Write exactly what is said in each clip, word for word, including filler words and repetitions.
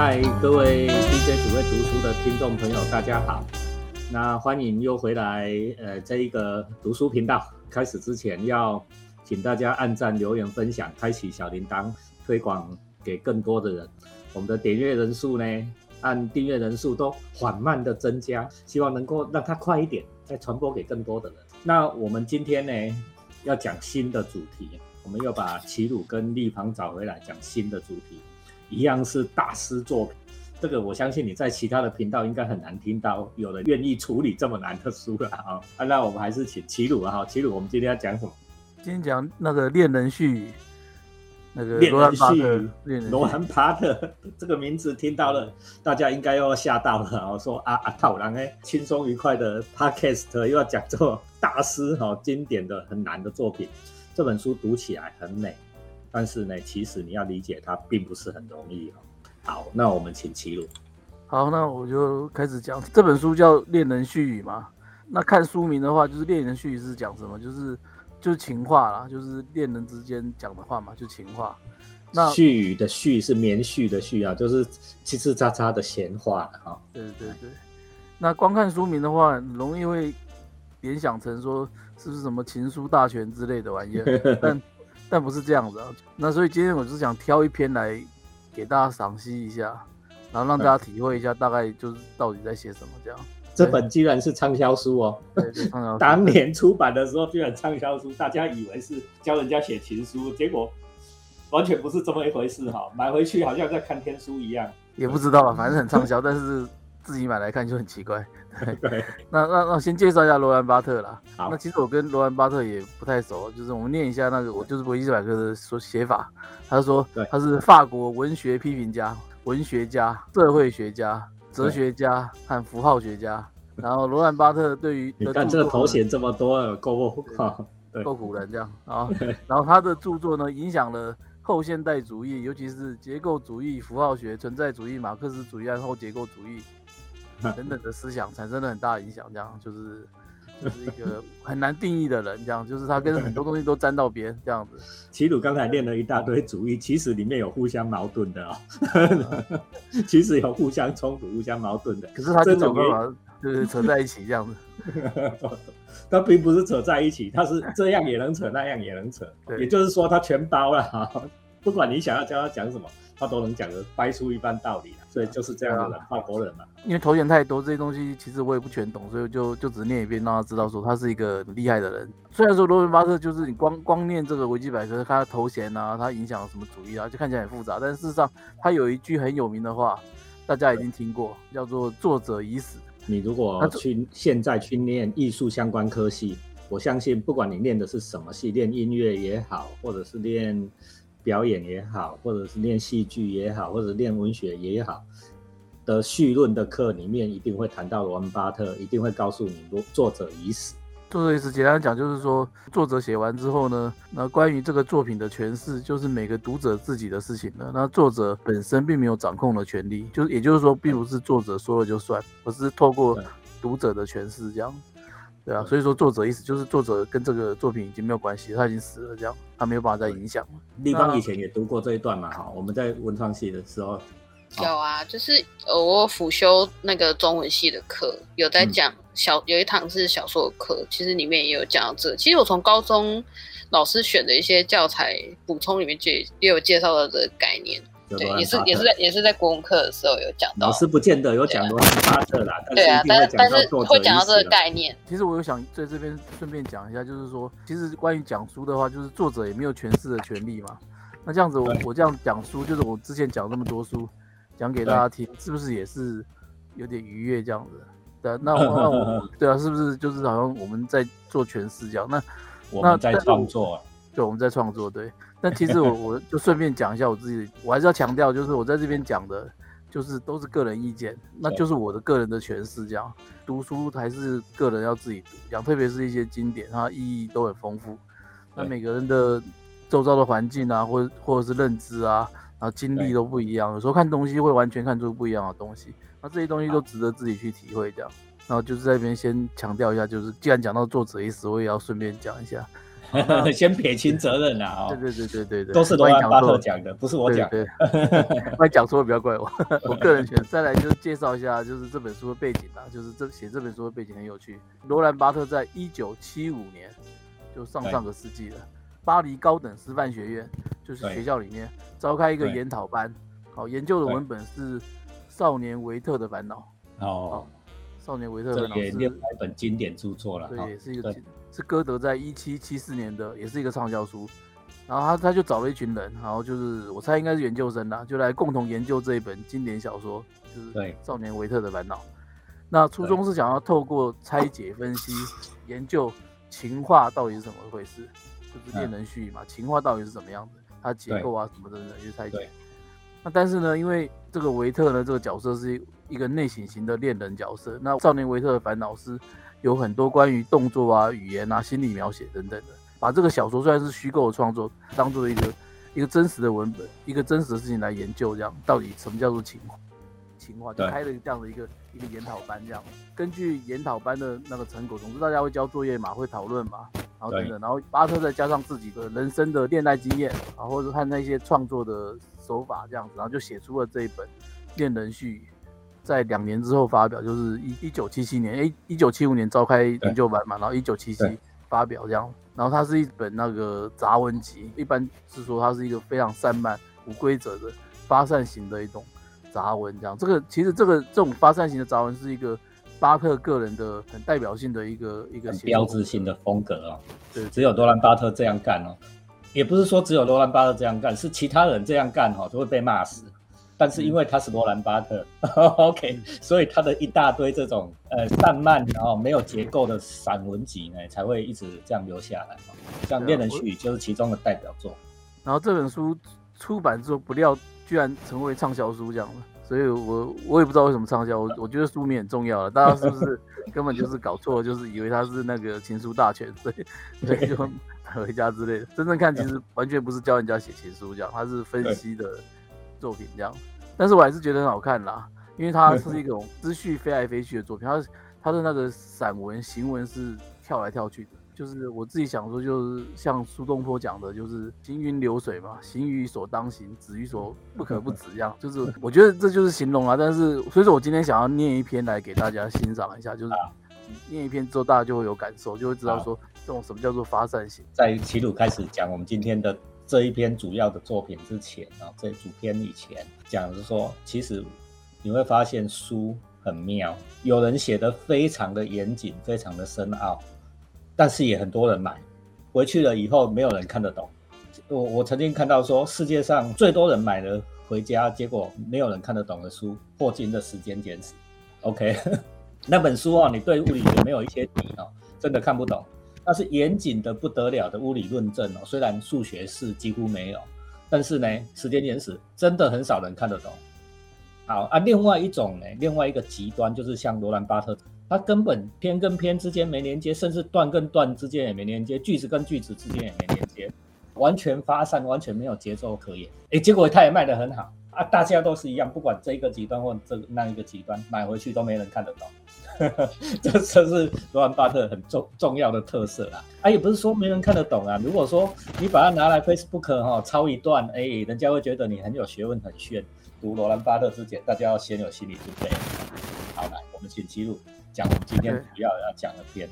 嗨，各位 D J 只会读书的听众朋友，大家好。那欢迎又回来，呃，这一个读书频道。开始之前，要请大家按赞、留言、分享、开启小铃铛，推广给更多的人。我们的点阅人数呢，按订阅人数都缓慢的增加，希望能够让它快一点，再传播给更多的人。那我们今天呢，要讲新的主题，我们又把齐鲁跟立方找回来，讲新的主题。一样是大师作品，这个我相信你在其他的频道应该很难听到有人愿意处理这么难的书了、哦啊、那我们还是请齐鲁啊，齐鲁，我们今天要讲什么？今天讲那个《恋人絮语》，那个罗兰巴特，罗兰巴特这个名字听到了，大家应该又吓到了、哦、说啊啊，他有人哎，轻松愉快的 podcast 又要讲这么大师、哦、经典的很难的作品，这本书读起来很美。但是呢，其实你要理解它并不是很容易、哦、好，那我们请齐鲁。好，那我就开始讲。这本书叫《恋人絮语》嘛。那看书名的话，就是《恋人絮语》是讲什么？就是就是情话啦，就是恋人之间讲的话嘛，就情话。那絮语的絮是棉絮的絮啊，就是嘁嘁喳喳的闲话啊、哦。对对对。那光看书名的话，容易会联想成说是不是什么情书大全之类的玩意儿，但。但不是这样子啊，那所以今天我就是想挑一篇来给大家赏析一下，然后让大家体会一下大概就是到底在写什么这样。这本居然是畅销书哦，对对畅销书当年出版的时候居然畅销书，大家以为是教人家写情书，结果完全不是这么一回事哈、哦，买回去好像在看天书一样。也不知道，反正很畅销，但是自己买来看就很奇怪。对，那那那先介绍一下罗兰巴特啦。那其实我跟罗兰巴特也不太熟，就是我们念一下那个，我就是维基百科的说写法。他说他是法国文学批评家、文学家、社会学家、哲学家和符号学家。然后罗兰巴特对于你看这个头衔这么多，够不够苦人这样啊？然后他的著作呢，影响了后现代主义，尤其是结构主义、符号学、存在主义、马克思主义和后结构主义。等等的思想产生了很大的影响，这样就是就是一个很难定义的人，这样就是他跟很多东西都沾到边这样子。齐鲁刚才念了一大堆主义，其实里面有互相矛盾的、哦、其实有互相冲突、互相矛盾的。可是他这种办法就是扯在一起这样子。他并不是扯在一起，他是这样也能扯，那样也能扯，也就是说他全包了，不管你想要教他讲什么。他都能讲的掰出一般道理了，所以就是这样的人，法国人嘛。因为头衔太多，这些东西其实我也不全懂，所以就就只念一遍，让他知道说他是一个很厉害的人。虽然说罗兰巴特就是你光光念这个维基百科，他的头衔啊，他影响了什么主义啊，就看起来很复杂，但事实上他有一句很有名的话，大家已经听过，叫做“作者已死”。你如果去现在去念艺术相关科系，我相信不管你念的是什么系，念音乐也好，或者是念。表演也好，或者是练戏剧也好，或者练文学也好的绪论的课里面，一定会谈到罗兰巴特，一定会告诉你作者已死。作者已死，简单讲就是说，作者写完之后呢，那关于这个作品的诠释，就是每个读者自己的事情了。那作者本身并没有掌控的权利，就是也就是说，并不是作者说了就算，而是透过读者的诠释这样。对啊，所以说作者已死，就是作者跟这个作品已经没有关系，他已经死了，这样他没有办法再影响了。立方以前也读过这一段嘛，哈，我们在文创系的时候有啊，就是我辅修那个中文系的课，有在讲小、嗯、有一堂是小说的课，其实里面也有讲到这。其实我从高中老师选的一些教材补充里面也有介绍到这个概念。对，也是也是在也是在国文课的时候有讲到，老师不见得有讲罗兰巴特啦，对啊，但但是会讲到这个概念。其实我有想在这边顺便讲一下，就是说，其实关于讲书的话，就是作者也没有诠释的权利嘛。那这样子我，我我这样讲书，就是我之前讲那么多书，讲给大家听，是不是也是有点愉悦这样子？对、啊，那我那我对啊，是不是就是好像我们在做诠释这样？那我们在创作、啊。对，我们在创作，对。但其实我我就顺便讲一下我自己，我还是要强调，就是我在这边讲的，就是都是个人意见，那就是我的个人的诠释。这样读书还是个人要自己读，讲特别是一些经典，它意义都很丰富。那每个人的周遭的环境啊，或或者是认知啊，然后经历都不一样，有时候看东西会完全看出不一样的东西。那这些东西都值得自己去体会，这样。然后就是在这边先强调一下，就是既然讲到作者已死，我也要顺便讲一下。先撇清责任啦、哦。对对对对对都是罗兰巴特讲的，不是我讲。对对对，讲错不要怪我，我个人选。再来就是介绍一下，就是这本书的背景啦，就是这写这本书的背景很有趣。罗兰巴特在一九七五年，就上上个世纪了，巴黎高等师范学院就是学校里面召开一个研讨班，好、哦、研究的文本是《少年维特的烦恼》哦。哦少年维特的烦恼是另外一本经典著作了，对，也是一个是歌德在一七七四年的，也是一个畅销书。然后他他就找了一群人，然后就是我猜应该是研究生啦，就来共同研究这一本经典小说，就是《少年维特的烦恼》。那初衷是想要透过拆解、分析、研究情话到底是怎么回事，就是恋人絮语嘛，嗯、情话到底是怎么样的，它结构啊什么的去拆解。那但是呢，因为这个维特呢，这个角色是一个内省型的恋人角色。那少年维特的烦恼是有很多关于动作啊、语言啊、心理描写等等的，把这个小说虽然是虚构的创作，当做一个一个真实的文本，一个真实的事情来研究，这样到底什么叫做情话？情话就开了这样的一个一个研讨班，这样根据研讨班的那个成果，总之大家会交作业嘛，会讨论嘛，然后等等，然后巴特再加上自己的人生的恋爱经验，然后或者看那些创作的手法这样子，然后就写出了这一本《恋人絮语》。在两年之后发表，就是一九七七年，哎，一九七五年召开研究班嘛，然后一九七七发表这样。然后它是一本那个杂文集，一般是说它是一个非常散漫、无规则的发散型的一种杂文这样。这个其实这个这种发散型的杂文是一个巴特个人的很代表性的一个一个标志性的风格哦。对，只有罗兰巴特这样干哦，也不是说只有罗兰巴特这样干，是其他人这样干哦，都会被骂死。但是因为他是罗兰巴特、嗯、，OK， 所以他的一大堆这种呃散漫然后没有结构的散文集呢，才会一直这样留下来。像《恋人絮语》就是其中的代表作。然后这本书出版之后，不料居然成为畅销书这样了。所以我我也不知道为什么畅销，我我觉得书名很重要了。大家是不是根本就是搞错，就是以为他是那个情书大全，所以所以就买回家之类的。真正看其实完全不是教人家写情书这样，他是分析的作品这样，但是我还是觉得很好看啦，因为它是一种思绪飞来飞去的作品，它它的那个散文、行文是跳来跳去的，就是我自己想说，就是像苏东坡讲的，就是行云流水嘛，行于所当行，止于所不可不止这样，就是我觉得这就是形容啦。但是所以说我今天想要念一篇来给大家欣赏一下，就是念一篇之后大家就会有感受，就会知道说这种什么叫做发散型。在齐鲁开始讲我们今天的这一篇主要的作品之前啊，这主篇以前讲是说，其实你会发现书很妙，有人写得非常的严谨，非常的深奥，但是也很多人买回去了以后没有人看得懂。我我曾经看到说，世界上最多人买了回家，结果没有人看得懂的书，《霍金的时间简史》。OK， 那本书啊，你对物理学没有一些底哦，真的看不懂。它是严谨的不得了的物理论证哦，虽然数学是几乎没有，但是呢，时间简史真的很少人看得懂。好啊，另外一种呢，另外一个极端就是像罗兰巴特，他根本篇跟篇之间没连接，甚至段跟段之间也没连接，句子跟句子之间也没连接，完全发散，完全没有节奏可言。哎，结果他也卖得很好啊，大家都是一样，不管这一个极端或这那一个极端，买回去都没人看得懂。这就是罗兰巴特很 重, 重要的特色啦，啊，也不是说没人看得懂啊。如果说你把它拿来 Facebook 哈、哦、抄一段，哎，人家会觉得你很有学问，很炫。读罗兰巴特之前，大家要先有心理准备。好，来，我们请齐鲁讲我们今天主要要讲的篇。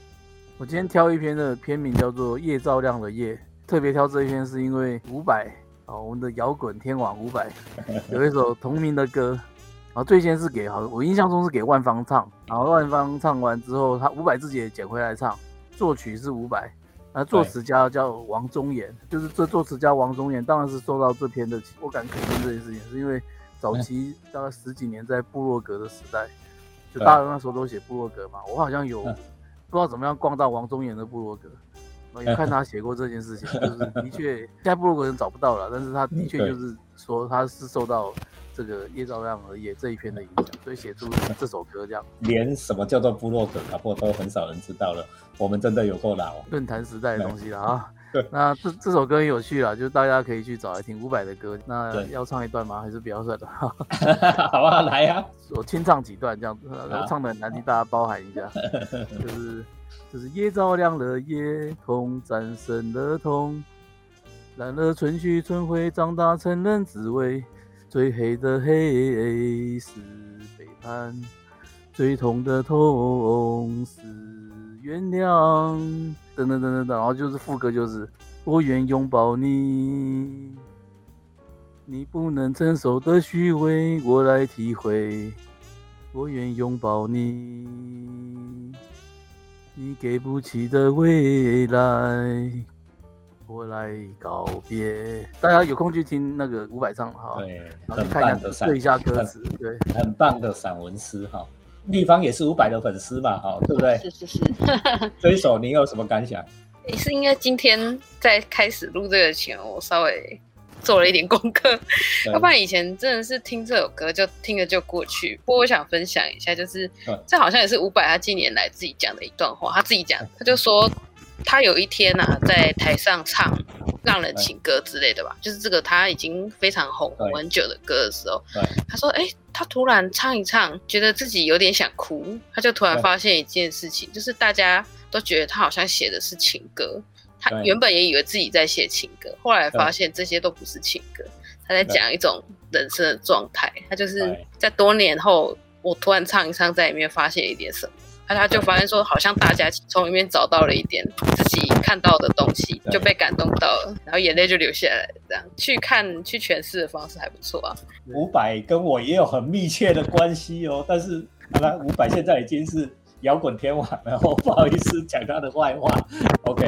我今天挑一篇的篇名叫做《夜照亮的夜》，特别挑这一篇是因为伍佰啊，我们的摇滚天王伍佰有一首同名的歌。然后最先是给，好，我印象中是给万芳唱，然后万芳唱完之后，他伍佰自己也捡回来唱，作曲是伍佰，那作词家叫王宗炎，就是这作词家王宗炎当然是受到这篇的，我敢肯定这件事情，是因为早期大概十几年在部落格的时代，就大家那时候都写部落格嘛，我好像有不知道怎么样逛到王宗炎的部落格。有看他写过这件事情，就是的确，现在部落格人找不到了，但是他的确就是说他是受到这个《夜照亮的夜》这一篇的影响，所以写出这首歌这样。连什么叫做部落格，搞不好都很少人知道了。我们真的有够老，论坛时代的东西了啊！那这这首歌很有趣啦，就大家可以去找来听伍佰的歌。那要唱一段吗？还是不要算了？好啊，来啊！我清唱几段这样子，我唱的很难听，大家包涵一下。就是就是夜照亮了夜空，战胜了痛，染了春去春回，长大成人滋味。最黑的黑是背叛，最痛的痛是。原谅，等等等等等，然后就是副歌就是我愿拥抱你，你不能承受的虚伪，我来体会。我愿拥抱你，你给不起的未来，我来告别。大家有空去听那个伍佰唱哈，对，然后看一下对一下歌词，对，很棒的散文诗哈。立方也是伍佰的粉丝嘛，哦，对不对？是是是。这一首你有什么感想？是应该今天在开始录这个前，我稍微做了一点功课，要不然以前真的是听这首歌就听着就过去。不过我想分享一下，就是这好像也是伍佰他近年来自己讲的一段话，他自己讲，他就说他有一天啊在台上唱让人情歌之类的吧，就是这个他已经非常红很久的歌的时候，他说，哎，他突然唱一唱，觉得自己有点想哭，他就突然发现一件事情，就是大家都觉得他好像写的是情歌，他原本也以为自己在写情歌，后来发现这些都不是情歌，他在讲一种人生的状态，他就是在多年后，我突然唱一唱，在里面发现一点什么。他就发现说，好像大家从里面找到了一点自己看到的东西，就被感动到了，然后眼泪就流下来。这样去看、去诠释的方式还不错啊。伍佰跟我也有很密切的关系哦，但是好了，伍佰现在已经是摇滚天王了，我不好意思讲他的坏话。OK，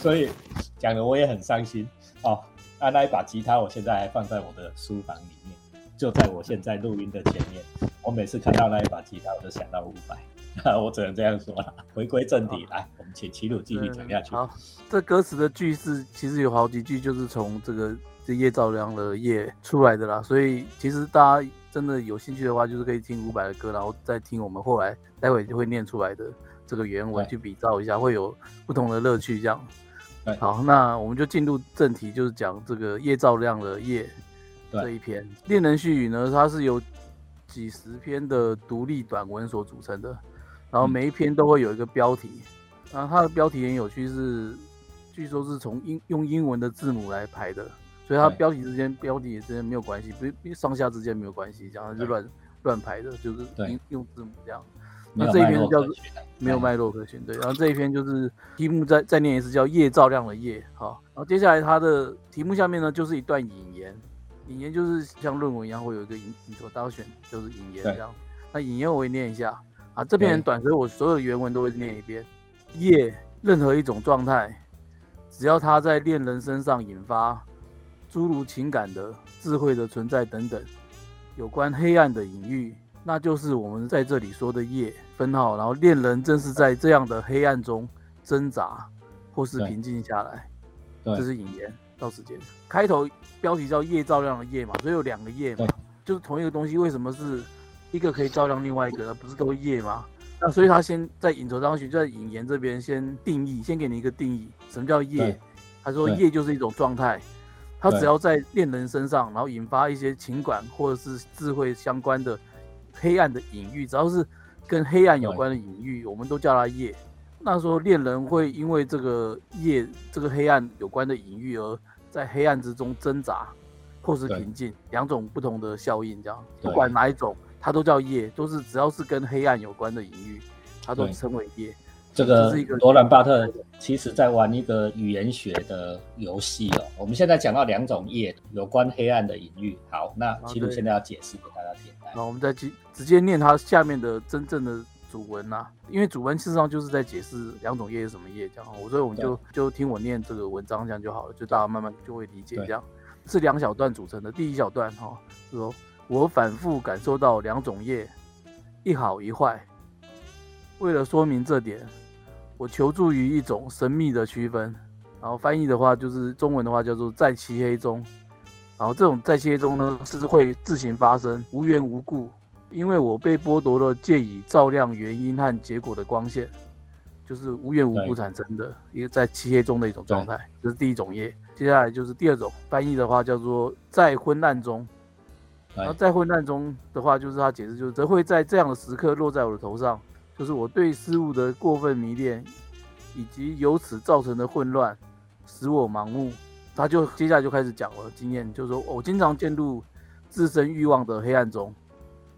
所以讲的我也很伤心哦。啊，那一把吉他我现在还放在我的书房里面，就在我现在录音的前面。我每次看到那一把吉他，我就想到伍佰。我只能这样说了。回归正题，来，我们请齐鲁继续讲下去。好，这歌词的句式其实有好几句就是从这个这夜照亮了夜出来的啦，所以其实大家真的有兴趣的话，就是可以听伍佰的歌，然后再听我们后来待会就会念出来的这个原文去比照一下，会有不同的乐趣。这样，好，那我们就进入正题，就是讲这个夜照亮了夜这一篇。恋人絮语呢，它是由几十篇的独立短文所组成的。然后每一篇都会有一个标题，然后它的标题很有趣，是据说是从英用英文的字母来排的，所以它标题之间标题之间没有关系，上下之间没有关系，这样就乱乱排的，就是用字母这样。那这一篇叫没有脉络可循，对。然后这一篇就是题目再再念一次，叫夜照亮了夜，好。然后接下来它的题目下面呢就是一段引言，引言就是像论文一样会有一个引引所当选，就是引言这样。那引言我会念一下。啊，这篇很短，所以我所有的原文都会念一遍。夜，任何一种状态，只要它在恋人身上引发诸如情感的、智慧的存在等等有关黑暗的隐喻，那就是我们在这里说的夜分号。然后恋人正是在这样的黑暗中挣扎，或是平静下来。这是引言到时间。开头标题叫夜照亮的夜嘛，所以有两个夜嘛，就是同一个东西，为什么是？一个可以照亮另外一个，不是都夜吗？那所以他先在引头上去，就在引言这边先定义，先给你一个定义，什么叫夜？他说夜就是一种状态，他只要在恋人身上，然后引发一些情感或者是智慧相关的黑暗的隐喻，只要是跟黑暗有关的隐喻，我们都叫它夜。那说恋人会因为这个夜这个黑暗有关的隐喻而在黑暗之中挣扎，或是平静，两种不同的效应，这样不管哪一种。它都叫夜，都是只要是跟黑暗有关的隐喻，它都称为夜。这个罗兰巴特其实在玩一个语言学的游戏哦。我们现在讲到两种夜有关黑暗的隐喻。好，那齐鲁现在要解释给大家听。好，我们再直接念它下面的真正的主文啦、啊，因为主文事实上就是在解释两种夜是什么夜，这样。所以我们就就听我念这个文章这样就好了，就大家慢慢就会理解这样。是两小段组成的，第一小段哈、哦，是说。我反复感受到两种夜，一好一坏。为了说明这点，我求助于一种神秘的区分。然后翻译的话就是中文的话叫做在漆黑中。然后这种在漆黑中呢是会自行发生，无缘无故，因为我被剥夺了借以照亮原因和结果的光线。就是无缘无故产生的一个在漆黑中的一种状态，这、就是第一种业。接下来就是第二种，翻译的话叫做在昏暗中。然后在昏暗中的话，就是他解释就是则会在这样的时刻落在我的头上，就是我对事物的过分迷恋，以及由此造成的混乱，使我盲目。他就接下来就开始讲我的经验，就是说我经常陷入自身欲望的黑暗中，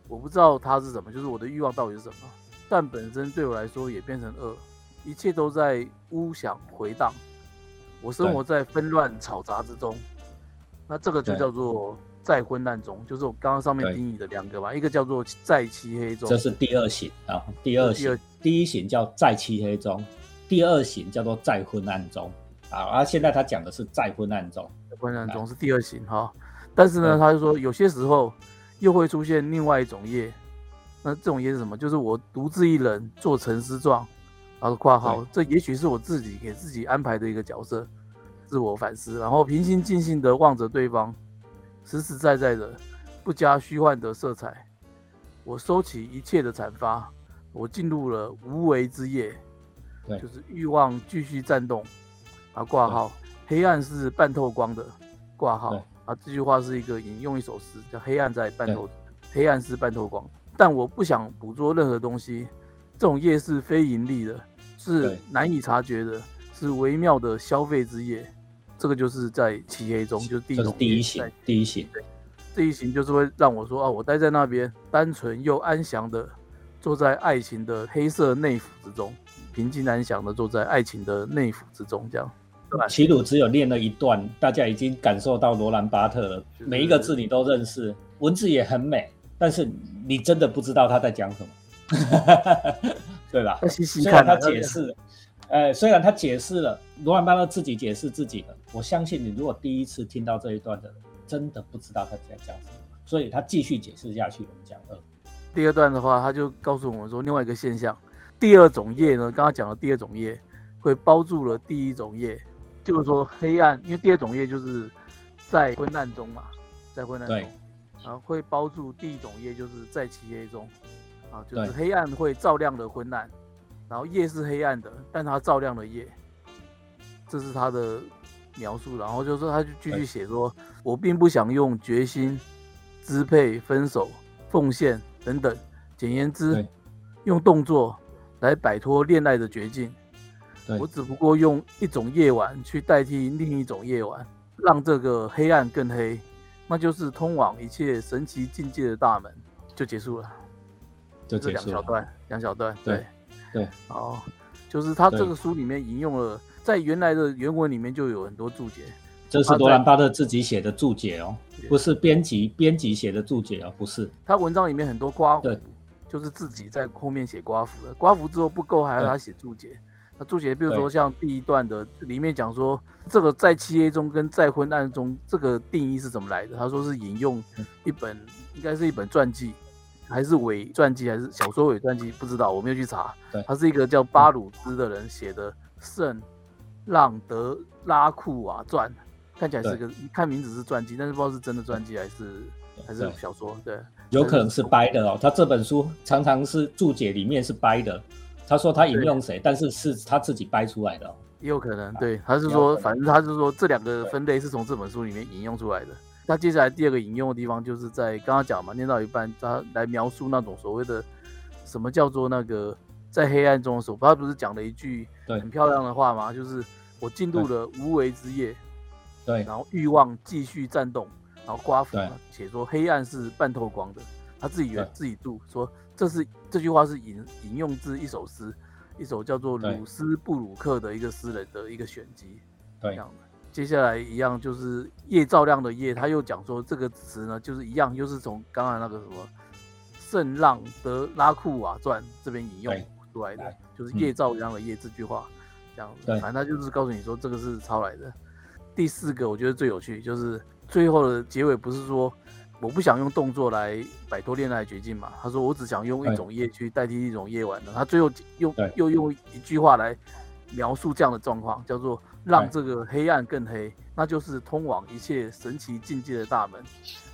我不知道它是什么，就是我的欲望到底是什么，但本身对我来说也变成恶，一切都在污响回荡，我生活在纷乱吵杂之中。那这个就叫做在昏暗中，就是我刚刚上面定义的两个嘛，一个叫做在漆黑中，这是第二型啊。第二型，第一型叫在漆黑中，第二型叫做在昏暗中啊。啊，现在他讲的是在昏暗中，在昏暗中是第二型哈。但是呢，他就说有些时候又会出现另外一种业，那这种业是什么？就是我独自一人做沉思状，然后括号，这也许是我自己给自己安排的一个角色，自我反思，然后平心静气的望着对方，实实在在的，不加虚幻的色彩。我收起一切的阐发，我进入了无为之夜，就是欲望继续颤动，然后括号，黑暗是半透光的，括号。啊，这句话是一个引用一首诗，叫《黑暗在半透》，黑暗是半透光。但我不想捕捉任何东西，这种业是非盈利的，是难以察觉的，是微妙的消费之业。这个就是在漆黑中，就是第一种，第一型，第一型，这一型就是会让我说啊，我待在那边，单纯又安详的坐在爱情的黑色内府之中，平静安详的坐在爱情的内府之中，这样。齐鲁只有念了一段，大家已经感受到罗兰巴特了，每一个字你都认识，文字也很美，但是你真的不知道他在讲什么。对吧？虽然他解释，呃、虽然他解释了，罗兰巴特自己解释自己的，我相信你如果第一次听到这一段的人真的不知道他在讲什么，所以他继续解释下去。我们讲二第二段的话，他就告诉我们说另外一个现象，第二种业呢，刚刚讲的第二种业会包住了第一种业，就是说黑暗，因为第二种业就是在昏暗中嘛，在昏暗中，然后会包住第一种业，就是在漆黑中，啊，就是黑暗会照亮的昏暗，然后夜是黑暗的，但它照亮了夜，这是他的描述。然后就是他就继续写说，我并不想用决心、支配、分手、奉献等等，简言之，用动作来摆脱恋爱的绝境。我只不过用一种夜晚去代替另一种夜晚，让这个黑暗更黑，那就是通往一切神奇境界的大门，就结束了。就结束了，这两小段，两小段，对对。哦，就是他这个书里面引用了，在原来的原文里面就有很多注解。这是罗兰巴特自己写的注解哦，不是编辑编辑写的注解哦，不是。他文章里面很多括弧，就是自己在后面写括弧的，括弧之后不够，还要他写注解。那注解，比如说像第一段的里面讲说，这个在漆黑中跟在昏暗中这个定义是怎么来的？他说是引用一本，应该是一本传记，还是伪传记，还是小说伪传记？不知道，我没有去查。他是一个叫巴鲁兹的人写的《圣让德拉库瓦传》，看起来是个，看名字是传记，但是不知道是真的传记还是还是小说。对，有可能是掰的哦。他这本书常常是注解里面是掰的。他说他引用谁，但是是他自己掰出来的，哦，也有可能。对，他是说，反正他是说这两个分类是从这本书里面引用出来的。他接下来第二个引用的地方，就是在刚刚讲嘛，念到一半，他来描述那种所谓的什么叫做那个在黑暗中的时候，他不是讲了一句很漂亮的话吗？就是我进入了无为之夜，对，然后欲望继续颤动，然后刮胡写说黑暗是半透光的，他自己原自己注说。这是这句话是 引, 引用自一首诗，一首叫做鲁斯布鲁克的一个诗人的一个选集。对，接下来一样就是夜照亮的夜，他又讲说这个词呢，就是一样，又是从刚才那个什么圣让德拉库瓦传这边引用出来的，就是夜照亮的夜这句话，这样子。反正他就是告诉你说这个是抄来的。第四个我觉得最有趣，就是最后的结尾不是说，我不想用动作来摆脱恋爱的绝境嘛？他说我只想用一种夜去代替一种夜晚的。他最后又又用一句话来描述这样的状况，叫做让这个黑暗更黑，那就是通往一切神奇境界的大门。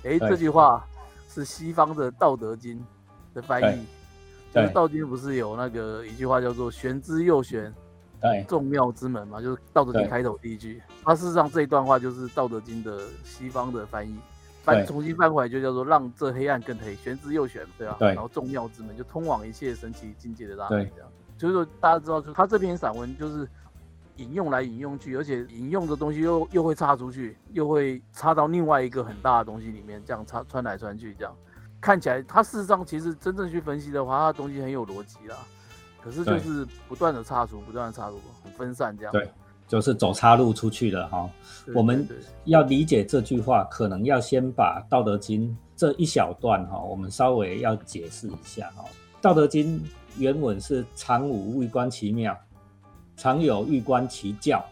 哎，这句话是西方的《道德经》的翻译，就是道经不是有那个一句话叫做玄之又玄，对，众妙之门嘛，就是道德经开头第一句，它事实上这一段话就是道德经的西方的翻译，翻重新翻回来就叫做让这黑暗更黑，玄之又玄，对吧？对，然后众妙之门就通往一切神奇境界的大门，这样。所以说大家知道，他这篇散文就是引用来引用去，而且引用的东西又又会插出去，又会插到另外一个很大的东西里面，这样插穿来穿去，这样看起来，他事实上其实真正去分析的话，他的东西很有逻辑啦。可是就是不断的插出，不断的插出，很分散这样。对，就是走岔路出去了哈、哦。我们要理解这句话，可能要先把《道德经》这一小段哈、哦，我们稍微要解释一下哈、哦，《道德经》。原文是常无欲观其妙，常有欲观其教，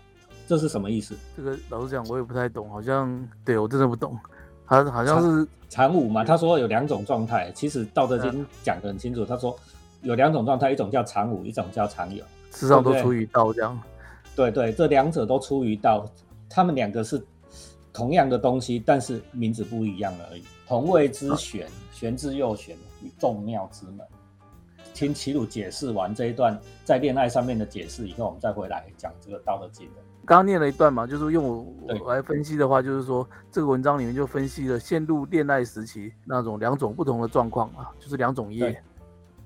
这是什么意思？这个老实讲我也不太懂，好像对我真的不懂。他好像是常无嘛，他说有两种状态，其实《道德经》讲得很清楚，他说有两种状态，一种叫常无，一种叫常有，事实上都出于道这样。对对，这两者都出于道，他们两个是同样的东西，但是名字不一样而已。同谓之玄，玄之又玄，众妙之门。听齐鲁解释完这一段在恋爱上面的解释以后，我们再回来讲这个《道德经》。刚刚念了一段嘛，就是用 我, 我来分析的话，就是说这个文章里面就分析了陷入恋爱时期那种两种不同的状况啊，就是两种业，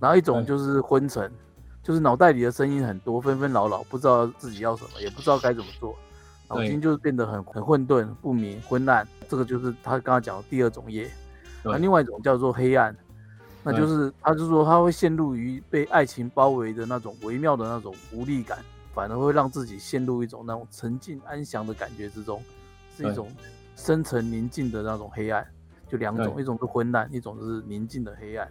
然后一种就是昏沉，就是脑袋里的声音很多，纷纷扰扰，不知道自己要什么，也不知道该怎么做，脑筋就是变得很很混沌、不明、昏暗。这个就是他刚刚讲的第二种业。那另外一种叫做黑暗。那就是，他就说他会陷入于被爱情包围的那种微妙的那种无力感，反而会让自己陷入一种那种沉静安详的感觉之中，是一种深沉宁静的那种黑暗。就两种，一种是昏暗，一种是宁静的黑暗。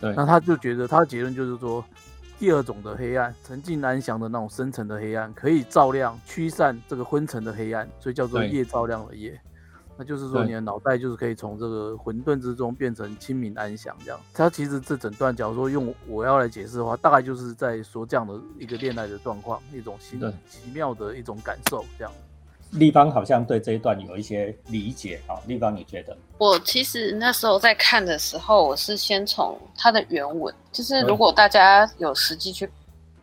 对，那他就觉得他的结论就是说，第二种的黑暗，沉静安详的那种深沉的黑暗，可以照亮驱散这个昏沉的黑暗，所以叫做夜照亮的夜。那就是说，你的脑袋就是可以从这个混沌之中变成清明安详这样。它其实这整段，假如说用我要来解释的话，大概就是在说这样的一个恋爱的状况，一种新奇妙的一种感受这样。立方好像对这一段有一些理解啊，立方你觉得？我其实那时候在看的时候，我是先从它的原文，就是如果大家有实际去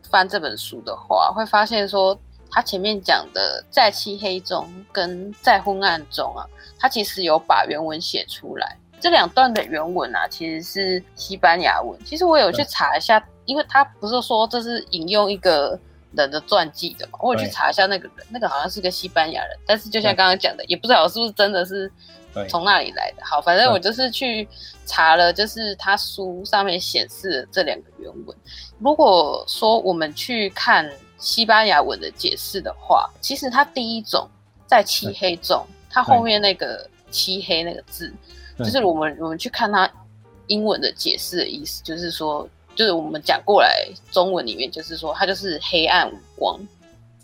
翻这本书的话，会发现说。他前面讲的在漆黑中跟在昏暗中啊，他其实有把原文写出来。这两段的原文啊，其实是西班牙文。其实我有去查一下，因为他不是说这是引用一个人的传记的嘛，我有去查一下那个人，那个好像是个西班牙人，但是就像刚刚讲的，也不知道是不是真的是从那里来的。好，反正我就是去查了，就是他书上面显示的这两个原文。如果说我们去看西班牙文的解释的话，其实它第一种在漆黑中，它后面那个漆黑那个字，就是我们我们去看它英文的解释的意思，就是说，就是我们讲过来中文里面就是说，它就是黑暗无光，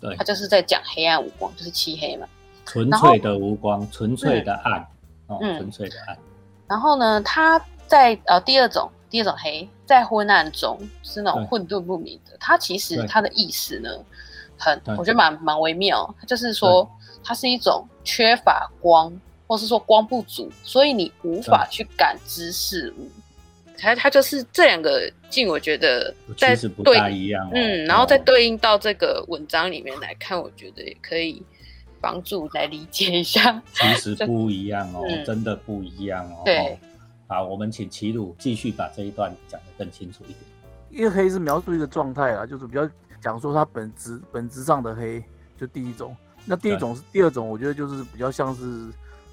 对，它就是在讲黑暗无光，就是漆黑嘛，纯粹的无光，纯粹的暗，嗯、哦，纯粹的暗。然后呢，它在呃第二种。第二种黑，在昏暗中是那种混沌不明的。它其实它的意思呢，很我觉得蛮蛮微妙。就是说，它是一种缺乏光，或是说光不足，所以你无法去感知事物。它它就是这两个境，我觉得在对应、哦，嗯，然后再对应到这个文章里面来看，我觉得也可以帮助来理解一下。其实不一样哦，嗯、真的不一样哦。对。好，我们请齐鲁继续把这一段讲得更清楚一点。因为黑是描述一个状态啦，就是比较讲说它本质本质上的黑，就第一种。那第一种是第二种，我觉得就是比较像是，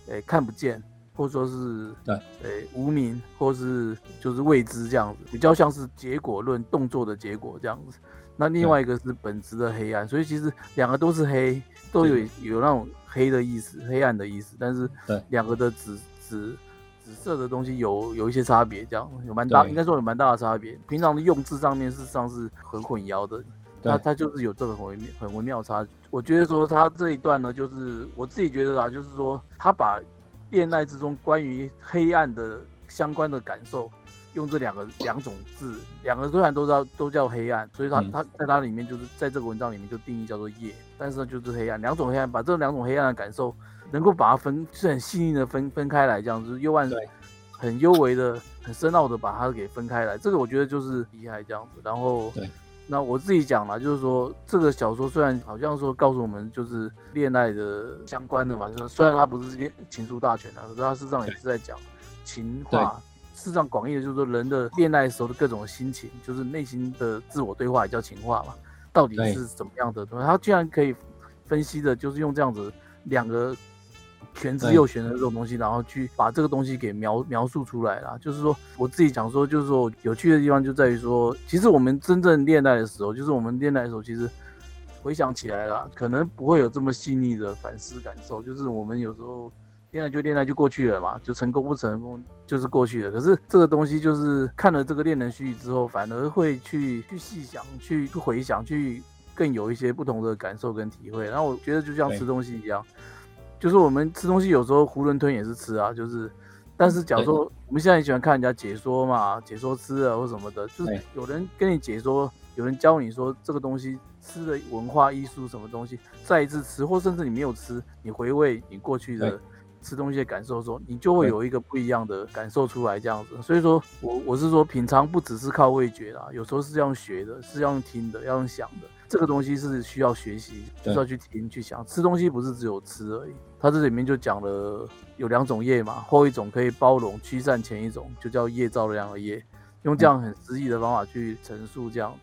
欸、看不见，或者说是对，欸、无明，或是就是未知这样子，比较像是结果论动作的结果这样子。那另外一个是本质的黑暗，所以其实两个都是黑，都有有那种黑的意思，黑暗的意思，但是两个的指指。紫色的东西 有, 有一些差别，这样有蛮大，应该说有蛮大的差别。平常的用字上面事实上是很混淆的，它它就是有这个很微妙很微妙的差距。我觉得说它这一段呢，就是我自己觉得啊，就是说它把恋爱之中关于黑暗的相关的感受，用这两个两种字，两个虽然都叫都叫黑暗，所以它、嗯、它在它里面就是在这个文章里面就定义叫做夜，但是呢就是黑暗，两种黑暗，把这两种黑暗的感受。能够把它分，是很细腻的分分开来，这样子，就是幽暗很幽微的、很深奥的把它给分开来，这个我觉得就是厉害这样子。然后，对，那我自己讲啦，就是说这个小说虽然好像说告诉我们就是恋爱的相关的嘛，虽然它不是情书大全啊，可是它事实上也是在讲情话。事实上广义的就是说人的恋爱时候的各种心情，就是内心的自我对话也叫情话嘛，到底是怎么样的？它居然可以分析的，就是用这样子两个。全知又玄的这种东西，然后去把这个东西给 描, 描述出来啦。就是说我自己讲说，就是说有趣的地方就在于说，其实我们真正恋爱的时候，就是我们恋爱的时候，其实回想起来啦，可能不会有这么细腻的反思感受。就是我们有时候恋爱就恋爱就过去了嘛，就成功不成功就是过去了。可是这个东西就是看了这个《恋人絮语》之后，反而会去去细想、去回想、去更有一些不同的感受跟体会。然后我觉得就像吃东西一样。就是我们吃东西有时候囫囵吞也是吃啊，就是，但是假如说我们现在也喜欢看人家解说嘛，解说吃啊或什么的，就是有人跟你解说，有人教你说这个东西吃的文化艺术什么东西，再一次吃，或甚至你没有吃，你回味你过去的吃东西的感受的时候，你就会有一个不一样的感受出来这样子。所以说我我是说品尝不只是靠味觉啦，有时候是要用学的，是要用听的，要用想的。这个东西是需要学习，就是要去听去想。吃东西不是只有吃而已，它这里面就讲了有两种业嘛，后一种可以包容驱散前一种，就叫业照的两个业，用这样很诗意的方法去陈述这样，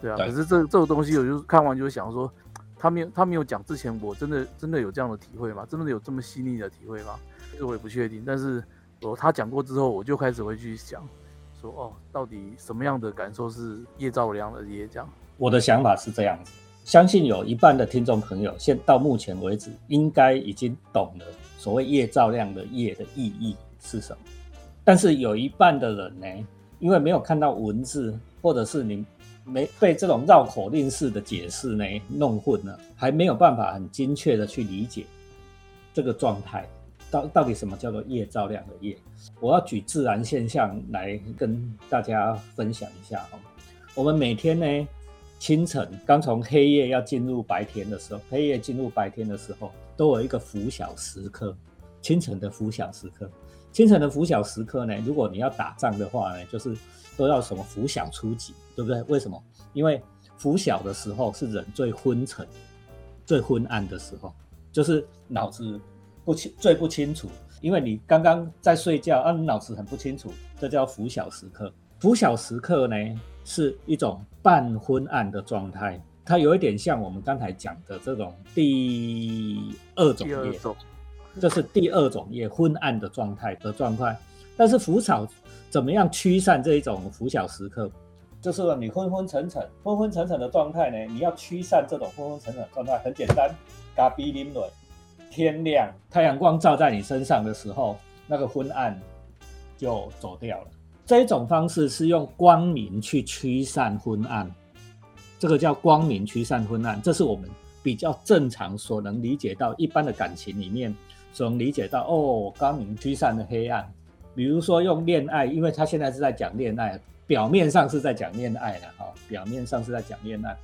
对啊。对，可是这这个东西我就看完就想说，他没有他没有讲之前，我真的真的有这样的体会吗？真的有这么细腻的体会吗？其实我也不确定，但是我他讲过之后，我就开始会去想说，哦，到底什么样的感受是业照的两个业这样。我的想法是这样子，相信有一半的听众朋友现到目前为止应该已经懂了所谓业照亮的业的意义是什么，但是有一半的人呢，因为没有看到文字，或者是你没被这种绕口令式的解释呢弄混了，还没有办法很精确的去理解这个状态 到, 到底什么叫做业照亮的业。我要举自然现象来跟大家分享一下。我们每天呢清晨刚从黑夜要进入白天的时候，黑夜进入白天的时候，都有一个拂晓时刻。清晨的拂晓时刻，清晨的拂晓时刻呢，如果你要打仗的话呢，就是都要什么拂晓出击，对不对？为什么？因为拂晓的时候是人最昏沉、最昏暗的时候，就是脑子不清、最不清楚。因为你刚刚在睡觉，啊，你脑子很不清楚，这叫拂晓时刻。拂晓时刻呢？是一种半昏暗的状态，它有一点像我们刚才讲的这种第二种业，第二种这是第二种业昏暗的状态的状态。但是拂晓怎么样驱散这一种拂晓时刻？就是你昏昏沉沉、昏昏沉沉的状态呢？你要驱散这种昏昏沉沉的状态，很简单，咖啡啉落，天亮，太阳光照在你身上的时候，那个昏暗就走掉了。这一种方式是用光明去驱散昏暗，这个叫光明驱散昏暗，这是我们比较正常所能理解到一般的感情里面所能理解到，哦，光明驱散的黑暗。比如说用恋爱，因为他现在是在讲恋爱，表面上是在讲恋爱啦，哦，表面上是在讲恋爱。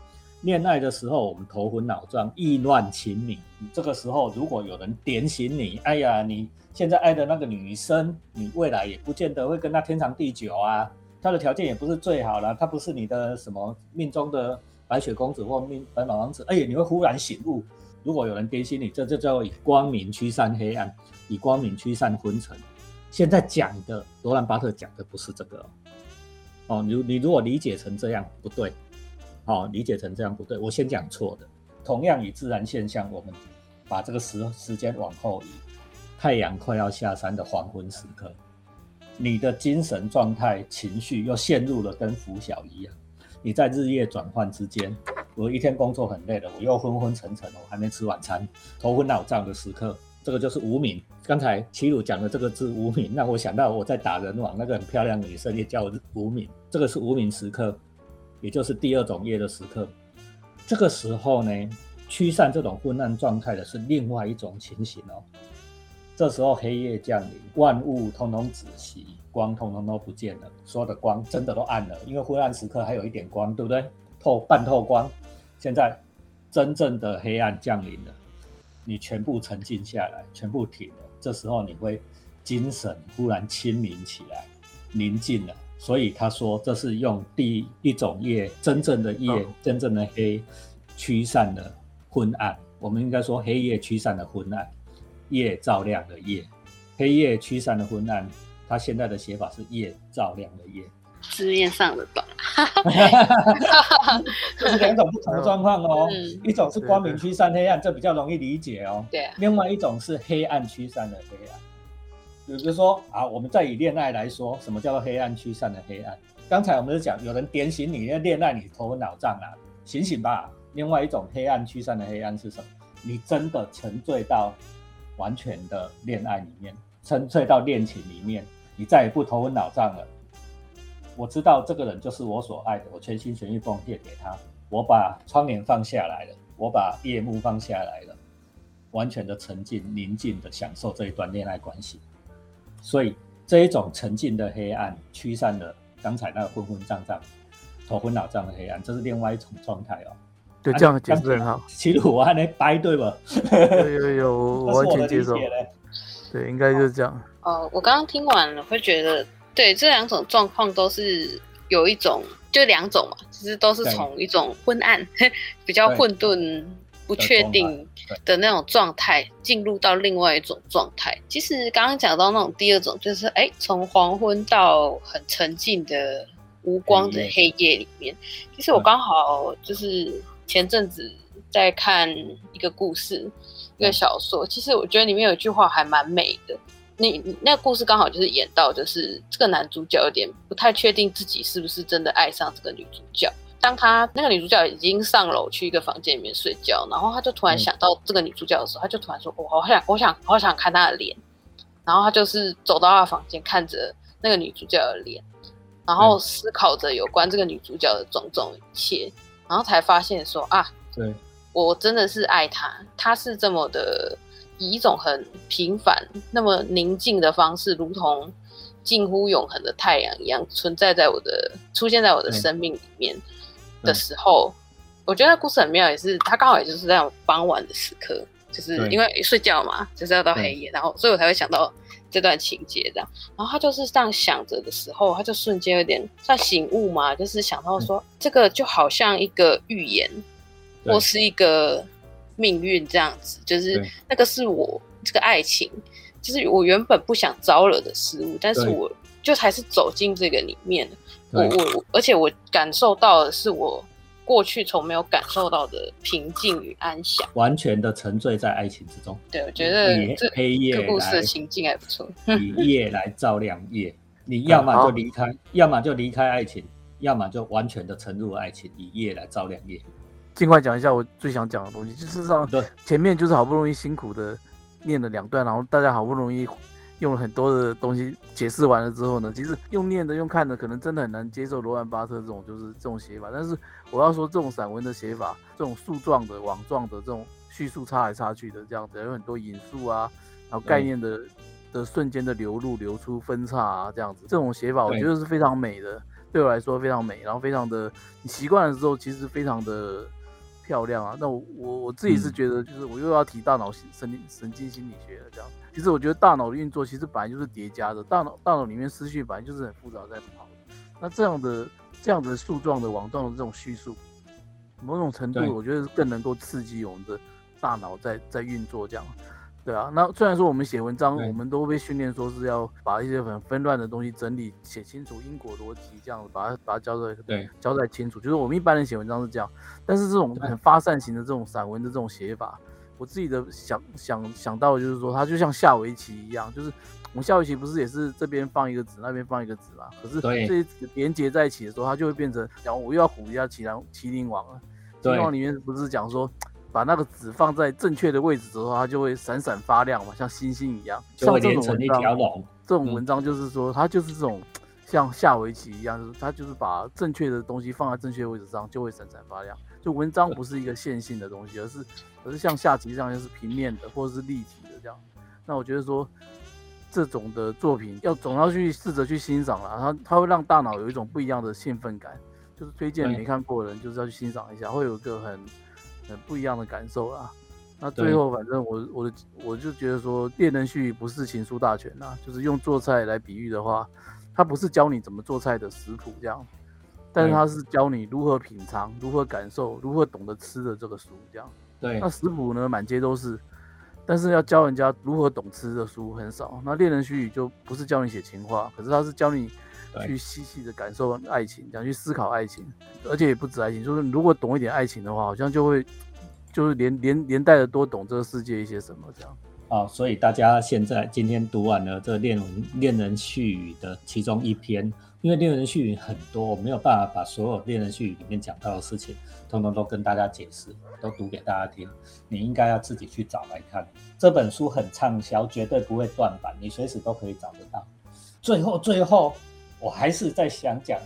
恋爱的时候我们头昏脑胀、意乱情迷，这个时候如果有人点醒你，哎呀，你现在爱的那个女生，你未来也不见得会跟她天长地久啊，她的条件也不是最好啦，她不是你的什么命中的白雪公主或命白马王子，哎，你会忽然醒悟。如果有人点醒你，这就叫以光明驱散黑暗，以光明驱散昏沉。现在讲的罗兰巴特讲的不是这个 哦, 哦你，你如果理解成这样不对。好，理解成这样不对，我先讲错的。同样以自然现象，我们把这个 时, 时间往后移，太阳快要下山的黄昏时刻，你的精神状态、情绪又陷入了跟拂晓一样，你在日夜转换之间。我一天工作很累了，我又昏昏沉沉，我还没吃晚餐，头昏脑胀的时刻，这个就是无明。刚才齐鲁讲的这个字无明，让我想到我在打人网那个很漂亮的女生也叫无明，这个是无明时刻。也就是第二种业的时刻，这个时候呢，驱散这种昏暗状态的是另外一种情形哦。这时候黑夜降临，万物通通止息，光通通都不见了，所有的光真的都暗了，因为昏暗时刻还有一点光，对不对？透半透光，现在真正的黑暗降临了，你全部沉静下来，全部停了。这时候你会精神忽然清明起来，宁静了。所以他说这是用第一种夜，真正的夜、嗯、真正的黑驱散了昏暗，我们应该说黑夜驱散了昏暗，夜照亮了夜，黑夜驱散了昏暗，他现在的写法是夜照亮了夜，字面上的吧。这是两种不同的状况哦、嗯、一种是光明驱散黑暗，这比较容易理解哦，对、啊、另外一种是黑暗驱散了黑暗。比如说啊，我们再以恋爱来说，什么叫做黑暗驱散的黑暗？刚才我们是讲有人点醒你，恋爱你头昏脑胀啊，醒醒吧。另外一种黑暗驱散的黑暗是什么？你真的沉醉到完全的恋爱里面，沉醉到恋情里面，你再也不头昏脑胀了。我知道这个人就是我所爱的，我全心全意奉献给他，我把窗帘放下来了，我把夜幕放下来了，完全的沉浸宁静的享受这一段恋爱关系。所以这一种沉浸的黑暗驱散了刚才那个昏昏胀胀头昏脑胀的黑暗，这是另外一种状态哦。对，这样的解释很好。其实我还能掰对吧？有有有，我完全接受。对，应该就是这样。哦，我刚刚听完了，会觉得对这两种状况都是有一种，就两种嘛，其实都是从一种昏暗、比较混沌、不确定的那种状态进入到另外一种状态。其实刚刚讲到那种第二种，就是哎，从黄昏到很沉静的无光的黑夜里面。其实我刚好就是前阵子在看一个故事，一个小说。其实我觉得里面有一句话还蛮美的。你那个故事刚好就是演到，就是这个男主角有点不太确定自己是不是真的爱上这个女主角。当他那个女主角已经上楼去一个房间里面睡觉，然后他就突然想到这个女主角的时候，他就突然说：“哦、我好想，我想，好想看她的脸。”然后他就是走到她的房间，看着那个女主角的脸，然后思考着有关这个女主角的种种一切，然后才发现说：“啊，对，我真的是爱她，她是这么的。”以一种很平凡、那么宁静的方式，如同近乎永恒的太阳一样，存在在我的、出现在我的生命里面的时候，我觉得故事很妙，也是它刚好也就是在傍晚的时刻，就是因为睡觉嘛，就是要到黑夜，然后所以我才会想到这段情节这样。然后他就是这样想着的时候，他就瞬间有点算醒悟嘛，就是想到说，这个就好像一个预言，或是一个。命运这样子，就是那个是我这个爱情，就是我原本不想招惹的事物，但是我就还是走进这个里面。我我而且我感受到的是我过去从没有感受到的平静与安详，完全的沉醉在爱情之中。对，我觉得这黑夜这故事的情境还不错。以夜来照亮夜，你要么就离开，嗯、要么就离开爱情，要么就完全的沉入爱情，以夜来照亮夜。尽快讲一下我最想讲的东西，就是让前面就是好不容易辛苦的念了两段，然后大家好不容易用了很多的东西解释完了之后呢，其实用念的用看的可能真的很难接受罗兰巴特这种就是这种写法，但是我要说这种散文的写法，这种树状的网状的这种叙述插来插去的这样子，有很多引述啊，然后概念的、嗯、的瞬间的流入流出分叉啊这样子，这种写法我觉得是非常美的， 对, 对我来说非常美，然后非常的你习惯了之后其实非常的漂亮啊！那 我, 我, 我自己是觉得，就是我又要提大脑 神, 神经心理学了这样。其实我觉得大脑的运作其实本来就是叠加的，大脑大脑里面思绪本来就是很复杂在跑的。那这样的这样的树状的网状的这种叙述，某种程度我觉得更能够刺激我们的大脑在在运作这样。对啊，那虽然说我们写文章，我们都被训练说是要把一些很纷乱的东西整理写清楚，因果逻辑这样子，把它把它交代对交代清楚。就是我们一般人写文章是这样，但是这种很发散型的这种散文的这种写法，我自己的想想想到的就是说，它就像下围棋一样，就是我们下围棋不是也是这边放一个子，那边放一个子嘛？可是这些子连接在一起的时候，它就会变成，然后我又要唬一下麒麒麟王了。麒麟王里面不是讲说，把那个纸放在正确的位置之后，它就会闪闪发亮嘛，像星星一样。像这种文章，这种文章就是说，它就是这种像下围棋一样，就是它就是把正确的东西放在正确的位置上，就会闪闪发亮。就文章不是一个线性的东西，而是而是像下棋上就是平面的或者是立体的这样。那我觉得说，这种的作品要总要去试着去欣赏啦，它它会让大脑有一种不一样的兴奋感。就是推荐没看过的人，就是要去欣赏一下，会有一个很。很不一样的感受啦，那最后反正我我的我就觉得说，练能蓄不是情书大全啊，就是用做菜来比喻的话，它不是教你怎么做菜的食谱这样，但是它是教你如何品尝、如何感受、如何懂得吃的这个书这样。对，那食谱呢满街都是，但是要教人家如何懂吃的书很少。那练能蓄语就不是教你写情话，可是它是教你去细细的感受爱情，这样去思考爱情，而且也不止爱情，就是如果懂一点爱情的话，好像就会就是连连连带的多懂这个世界一些什么这样。哦，所以大家现在今天读完了这练练能蓄语的其中一篇，因为练能蓄语很多，我没有办法把所有练能蓄语里面讲到的事情，通通都跟大家解释，都读给大家听。你应该要自己去找来看，这本书很畅销，绝对不会断版，你随时都可以找得到。最后，最后我还是在想讲，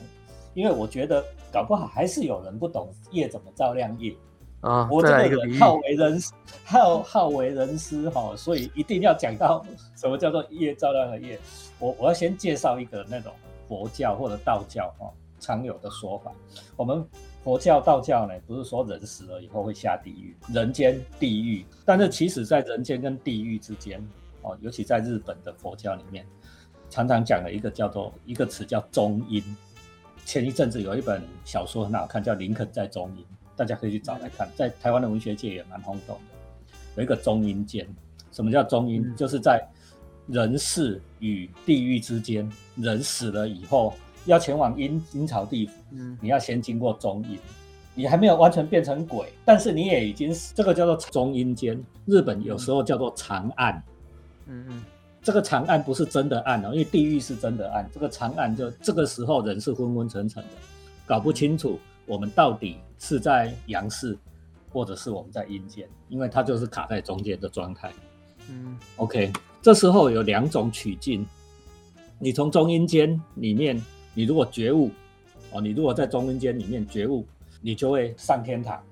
因为我觉得搞不好还是有人不懂夜怎么照亮夜。啊、我这个人好为人好好为人师、哦、所以一定要讲到什么叫做夜照亮的夜。我我要先介绍一个那种佛教或者道教、哦、常有的说法。我们佛教道教呢，不是说人死了以后会下地狱，人间地狱，但是其实在人间跟地狱之间、哦、尤其在日本的佛教里面，常常讲了一个叫做一个词叫中阴。前一阵子有一本小说很好看，叫《林肯在中阴》。大家可以去找来看，在台湾的文学界也蛮轰动的。有一个中阴间，什么叫中阴、嗯？就是在人世与地狱之间，人死了以后要前往阴阴曹地府、嗯，你要先经过中阴，你还没有完全变成鬼，但是你也已经死，这个叫做中阴间。日本有时候叫做长暗，嗯嗯，这个长暗不是真的暗哦，因为地狱是真的暗，这个长暗就这个时候人是昏昏沉沉的，搞不清楚。我们到底是在阳世，或者是我们在阴间？因为它就是卡在中间的状态。嗯 ，OK， 这时候有两种取径。你从中阴间里面，你如果觉悟，哦，你如果在中阴间里面觉悟，你就会上天堂。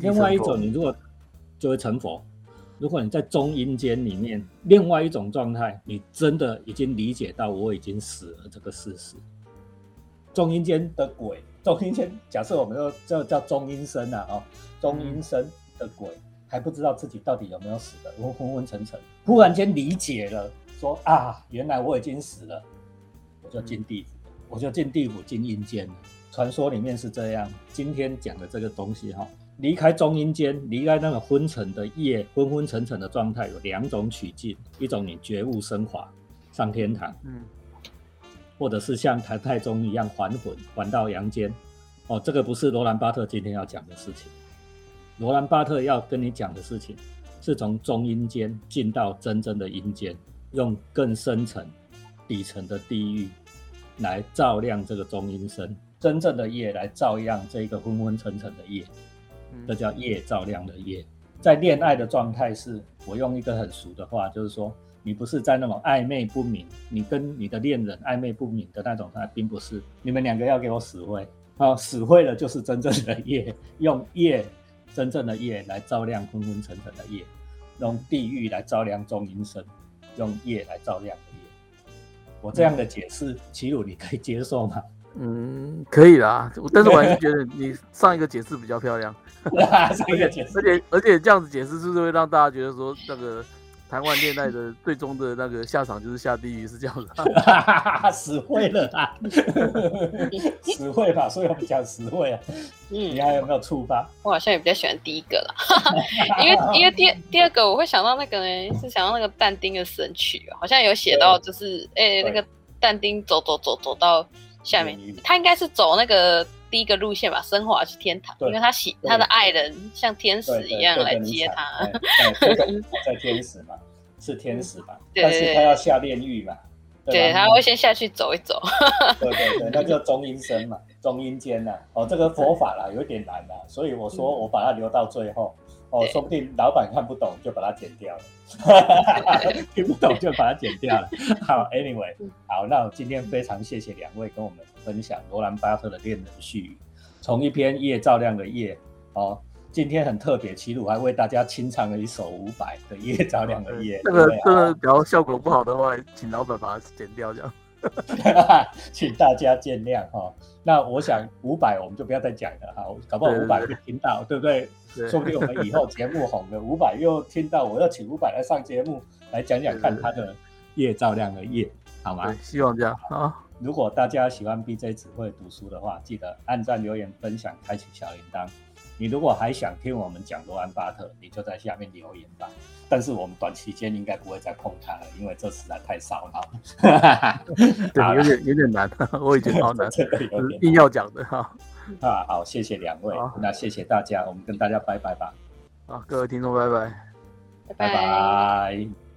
另外一种，你如果就会成佛。如果你在中阴间里面，另外一种状态，你真的已经理解到我已经死了这个事实。中阴间的鬼。中阴间，假设我们就叫中阴身啊，哦，中阴身的鬼还不知道自己到底有没有死的，昏昏沉沉，忽然间理解了，说啊，原来我已经死了，我就进地府，嗯、我就进地府进阴间了。传说里面是这样，今天讲的这个东西哈、哦，离开中阴间，离开那个昏沉的夜，昏昏沉沉的状态，有两种取径，一种你觉悟升华，上天堂，嗯。或者是像谭泰宗一样还魂，还到阳间，哦，这个不是罗兰巴特今天要讲的事情。罗兰巴特要跟你讲的事情，是从中阴间进到真正的阴间，用更深层、底层的地狱来照亮这个中阴身，真正的夜来照亮这个昏昏沉沉的夜，这叫夜照亮的夜。在恋爱的状态是，我用一个很俗的话，就是说。你不是在那种暧昧不明，你跟你的恋人暧昧不明的那种，它并不是你们两个要给我死灰啊、哦，死灰了就是真正的夜，用夜真正的夜来照亮昏昏沉沉的夜，用地狱来照亮中阴身，用夜来照亮的夜。我这样的解释，齐鲁你可以接受吗？嗯，可以啦，但是我还是觉得你上一个解释比较漂亮，上一个解释，而且而且这样子解释是不是会让大家觉得说那个？谈完恋爱的最终的那个下场就是下地狱，是这样子、啊，死会了啦，死会吧，所以我们讲死会啊。嗯，你还有没有触发？我好像也比较喜欢第一个啦，因为因为第第二个我会想到那个呢，是想到那个但丁的《神曲》，好像有写到就是哎、欸、那个但丁走走走走到下面，他应该是走那个第一个路线吧，升华去天堂，因为他喜他的爱人像天使一样来接他，对对对对在天使嘛，是天使嘛，对对对但是他要下炼狱嘛，对，对他会先下去走一走，对对对，那叫中阴身嘛，中阴间呐、啊，哦，这个佛法啦有点难啦、啊，所以我说我把它留到最后，哦，说不定老板看不懂就把它剪掉了，听不懂就把它剪掉了。好 ，Anyway， 好，那我今天非常谢谢两位跟我们。分享罗兰巴特的恋能蓄语，从一篇夜照亮的夜，哦，今天很特别，齐鲁还为大家清唱了一首伍佰的夜照亮的夜。这个这个，然后效果不好的话，请老板把它剪掉这样。请大家见谅哈、哦。那我想伍佰我们就不要再讲了哈，搞不好伍佰会听到，对不对？说不定我们以后节目红了，伍佰又听到我要请伍佰来上节目来讲讲看他的夜照亮的夜，好吗？希望这样啊。如果大家喜欢 B J 只会读书的话，记得按赞、留言、分享、开启小铃铛。你如果还想听我们讲罗安巴特，你就在下面留言吧。但是我们短期间应该不会再碰它了，因为这实在太烧脑了。对，有点有点难，我已经好难，硬要讲的哈。啊，好，谢谢两位，那谢谢大家，我们跟大家拜拜吧。啊，各位听众，拜拜，拜拜。拜拜。